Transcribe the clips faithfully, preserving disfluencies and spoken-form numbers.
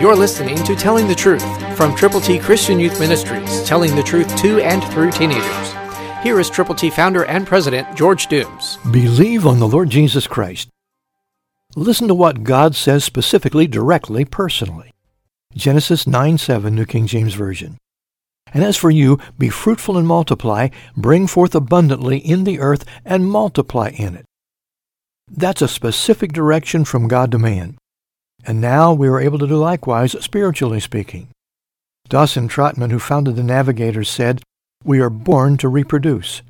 You're listening to Telling the Truth from Triple T Christian Youth Ministries, telling the truth to and through teenagers. Here is Triple T founder and president, George Dooms. Believe on the Lord Jesus Christ. Listen to what God says specifically, directly, personally. Genesis nine seven, New King James Version. And as for you, be fruitful and multiply, bring forth abundantly in the earth, and multiply in it. That's a specific direction from God to man. And now we are able to do likewise, spiritually speaking. Dawson Trotman, who founded the Navigators, said, "We are born to reproduce."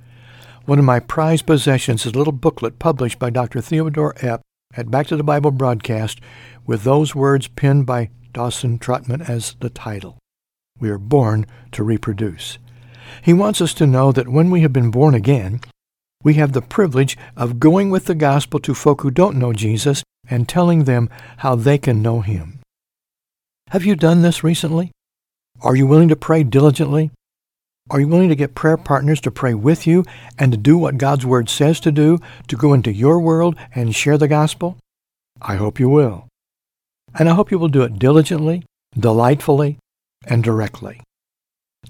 One of my prized possessions is a little booklet published by Doctor Theodore Epp at Back to the Bible Broadcast, with those words penned by Dawson Trotman as the title. We are born to reproduce. He wants us to know that when we have been born again, we have the privilege of going with the gospel to folk who don't know Jesus and telling them how they can know him. Have you done this recently? Are you willing to pray diligently? Are you willing to get prayer partners to pray with you and to do what God's Word says to do, to go into your world and share the gospel? I hope you will. And I hope you will do it diligently, delightfully, and directly.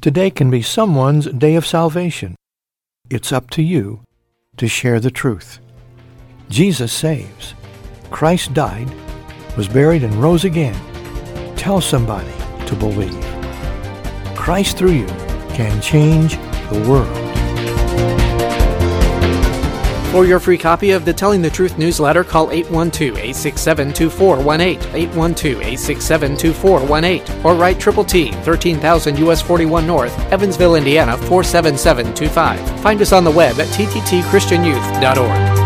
Today can be someone's day of salvation. It's up to you to share the truth. Jesus saves. Christ died, was buried, and rose again. Tell somebody to believe. Christ through you can change the world. For your free copy of the Telling the Truth newsletter, call eight one two, eight six seven, two four one eight, eight one two, eight six seven, two four one eight, or write Triple T, thirteen thousand U S forty-one North, Evansville, Indiana, four seven seven two five. Find us on the web at triple t christian youth dot org.